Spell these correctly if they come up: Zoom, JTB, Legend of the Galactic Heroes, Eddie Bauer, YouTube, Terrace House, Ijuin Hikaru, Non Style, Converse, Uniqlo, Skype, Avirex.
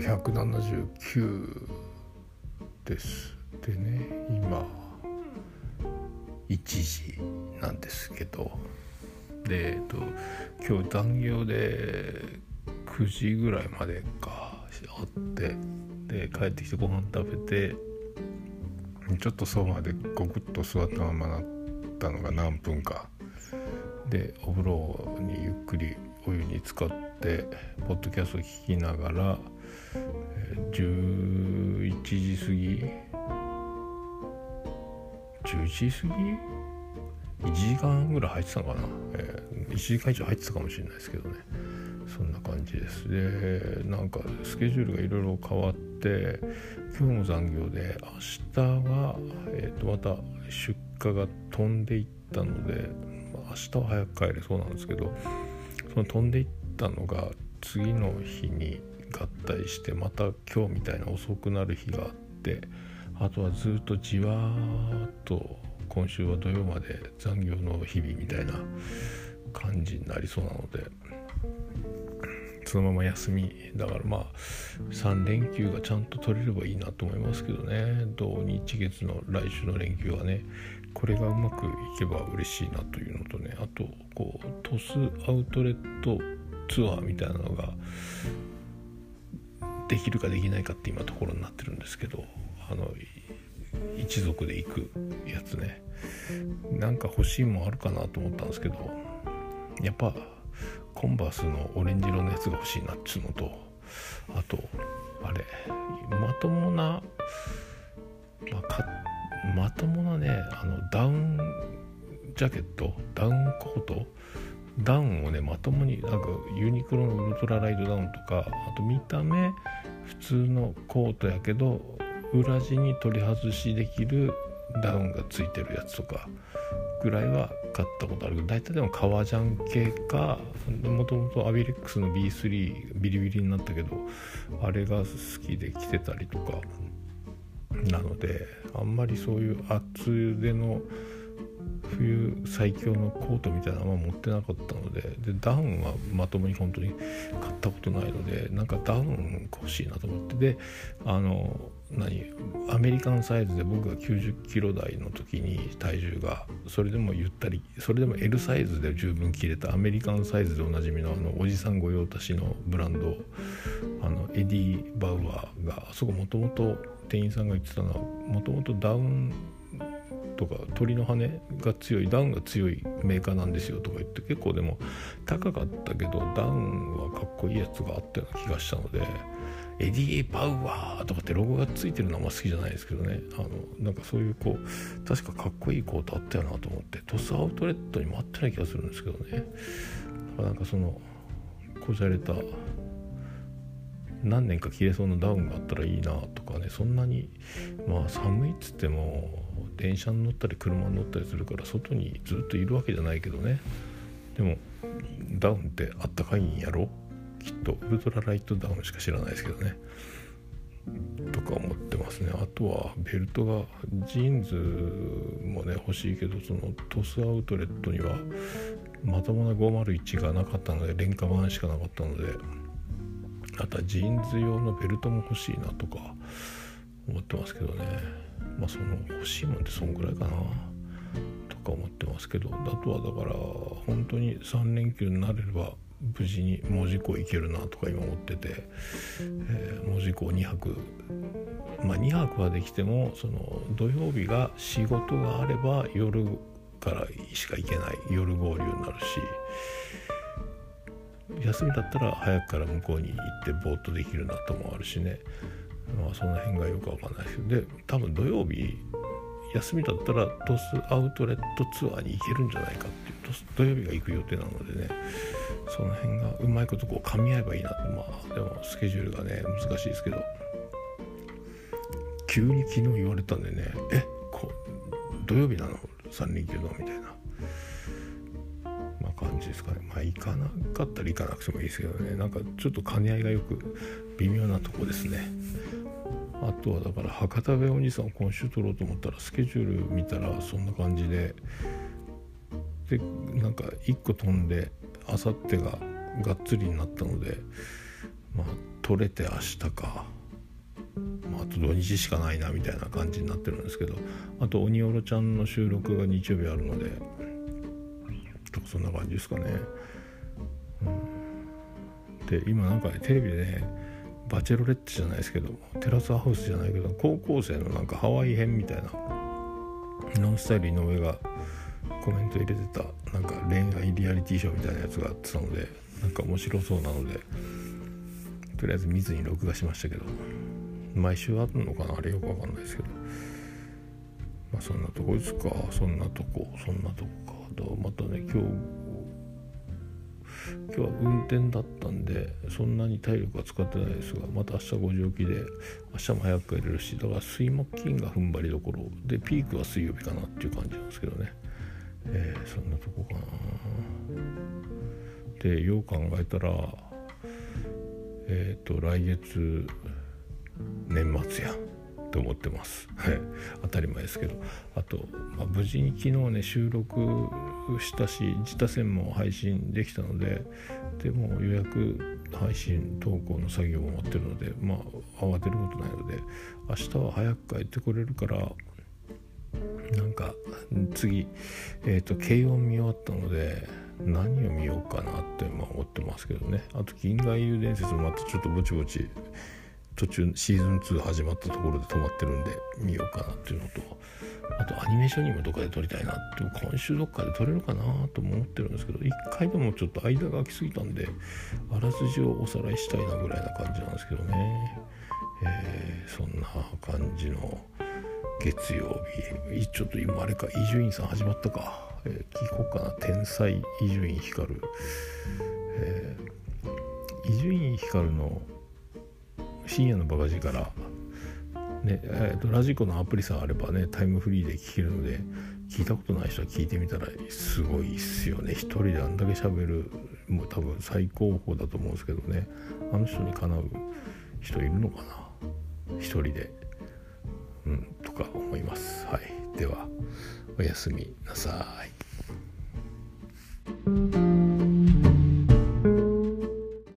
179です。でね、今1時なんですけど、で、今日残業で9時ぐらいまでかあって、で帰ってきてご飯食べて、ちょっとソファでゴクッと座ったままなったのが何分かで、お風呂にゆっくりお湯に浸かってポッドキャストを聞きながら11時過ぎ11時過ぎ1時間ぐらい入ってたのかな、1時間以上入ってたかもしれないですけどね、そんな感じです。で、なんかスケジュールがいろいろ変わって、今日も残業で明日は、また出荷が飛んでいったので、明日は早く帰れそうなんですけど、その飛んでいったのが次の日に合体してまた今日みたいな遅くなる日があって、あとはずっとじわーっと今週は土曜まで残業の日々みたいな感じになりそうなので、そのまま休みだから、まあ3連休がちゃんと取れればいいなと思いますけどね。土日月の来週の連休はね、これがうまくいけば嬉しいなというのとね、あとこう鳥栖アウトレットツアーみたいなのができるかできないかって今ところになってるんですけど、一族で行くやつね、なんか欲しいもんあるかなと思ったんですけど、やっぱコンバースのオレンジ色のやつが欲しいなっていうのと、あとあれまともな、まともなね、ダウンジャケット、ダウンコート、ダウンをねまともに、なんかユニクロのウルトラライトダウンとか、あと見た目普通のコートやけど裏地に取り外しできるダウンがついてるやつとかぐらいは買ったことあるけど、大体でも革ジャン系か、もともとアビレックスの B3 ビリビリになったけどあれが好きで着てたりとかなので、あんまりそういう厚手の冬最強のコートみたいなのは持ってなかったので、でダウンはまともに本当に買ったことないので、なんかダウン欲しいなと思って、でアメリカンサイズで僕が90キロ台の時に体重がそれでもゆったり、それでも L サイズで十分着れたアメリカンサイズでおなじみのおじさん御用達のブランド、エディ・バウアーが、あそこもともと店員さんが言ってたのは、もともとダウンとか鳥の羽が強い、ダウンが強いメーカーなんですよとか言って、結構でも高かったけどダウンはかっこいいやつがあったような気がしたので、エディ・バウアーとかってロゴがついてるのはあんま好きじゃないですけどね、なんかそういうこう確かかっこいいコートあったよなと思って、トスアウトレットにもあってない気がするんですけどね、なんかそのこじゃれた何年か着れそうなダウンがあったらいいなとかね、そんなに寒いっつっても電車に乗ったり車に乗ったりするから外にずっといるわけじゃないけどね、でもダウンってあったかいんやろきっと、ウルトラライトダウンしか知らないですけどねとか思ってますね。あとはベルトが、ジーンズもね欲しいけど、そのトスアウトレットにはまともな501がなかったので廉価版しかなかったので、あとはジーンズ用のベルトも欲しいなとか思ってますけどね、その欲しいもんってそんぐらいかなとか思ってますけど、あとはだから本当に3連休になれれば無事に門司港行けるなとか今思ってて、門司港2泊、2泊はできても、その土曜日が仕事があれば夜からしか行けない、夜合流になるし、休みだったら早くから向こうに行ってぼーっとできるなともあるしね、その辺がよくわかんないですけど、で多分土曜日休みだったら鳥栖アウトレットツアーに行けるんじゃないかっていう、土曜日が行く予定なのでね、その辺がうまいことこう噛み合えばいいなって、でもスケジュールがね難しいですけど、急に昨日言われたんでね、土曜日なの3連休のみたいな、感じですかね。行かなかったら行かなくてもいいですけどね、なんかちょっと兼ね合いがよく微妙なとこですね。あとはだから博多弁お兄さんを今週撮ろうと思ったらスケジュール見たらそんな感じで、なんか1個飛んであさってががっつりになったので、まあ、取れて明日か、まあ、あと土日しかないなみたいな感じになってるんですけど、あと鬼おろちゃんの収録が日曜日あるので、とそんな感じですかね、うん、で今なんか、ね、テレビでねバチェロレッテじゃないですけどテラスハウスじゃないけど高校生のなんかハワイ編みたいなノンスタイル井上がコメント入れてたなんか恋愛リアリティショーみたいなやつがあってたのでなんか面白そうなのでとりあえず見ずに録画しましたけど、毎週あるのかなあれよくわかんないですけど、まあそんなとこですか。そんなとこかと、またね今日は運転だったんでそんなに体力は使ってないですが、また明日5時起きで明日も早く帰れるし、だから水木金が踏ん張りどころでピークは水曜日かなっていう感じなんですけどね、そんなとこかな。でよう考えたら来月年末やと思ってます当たり前ですけど、あと、まあ、無事に昨日ね収録したし自他戦も配信できたので、でも予約配信投稿の作業も終わってるので、まあ慌てることないので明日は早く帰ってこれるから、なんか次軽音見終わったので何を見ようかなって思ってますけどね。あと銀河英雄伝説もまたちょっとぼちぼち途中シーズン2始まったところで止まってるんで見ようかなっていうのと、あとアニメーションにもどっかで撮りたいなって今週どっかで撮れるかなとも思ってるんですけど、一回でもちょっと間が空きすぎたんであらすじをおさらいしたいなぐらいな感じなんですけどね、そんな感じの月曜日。ちょっと今あれか伊集院さん始まったか、聞こうかな。天才伊集院光、伊集院光の深夜のバカ力、ねラジコのアプリさえあればねタイムフリーで聞けるので、聞いたことない人は聞いてみたらすごいっすよね。一人であんだけ喋る、もう多分最高峰だと思うんですけどね、あの人にかなう人いるのかな一人で、うんとか思います。はい、ではおやすみなさい。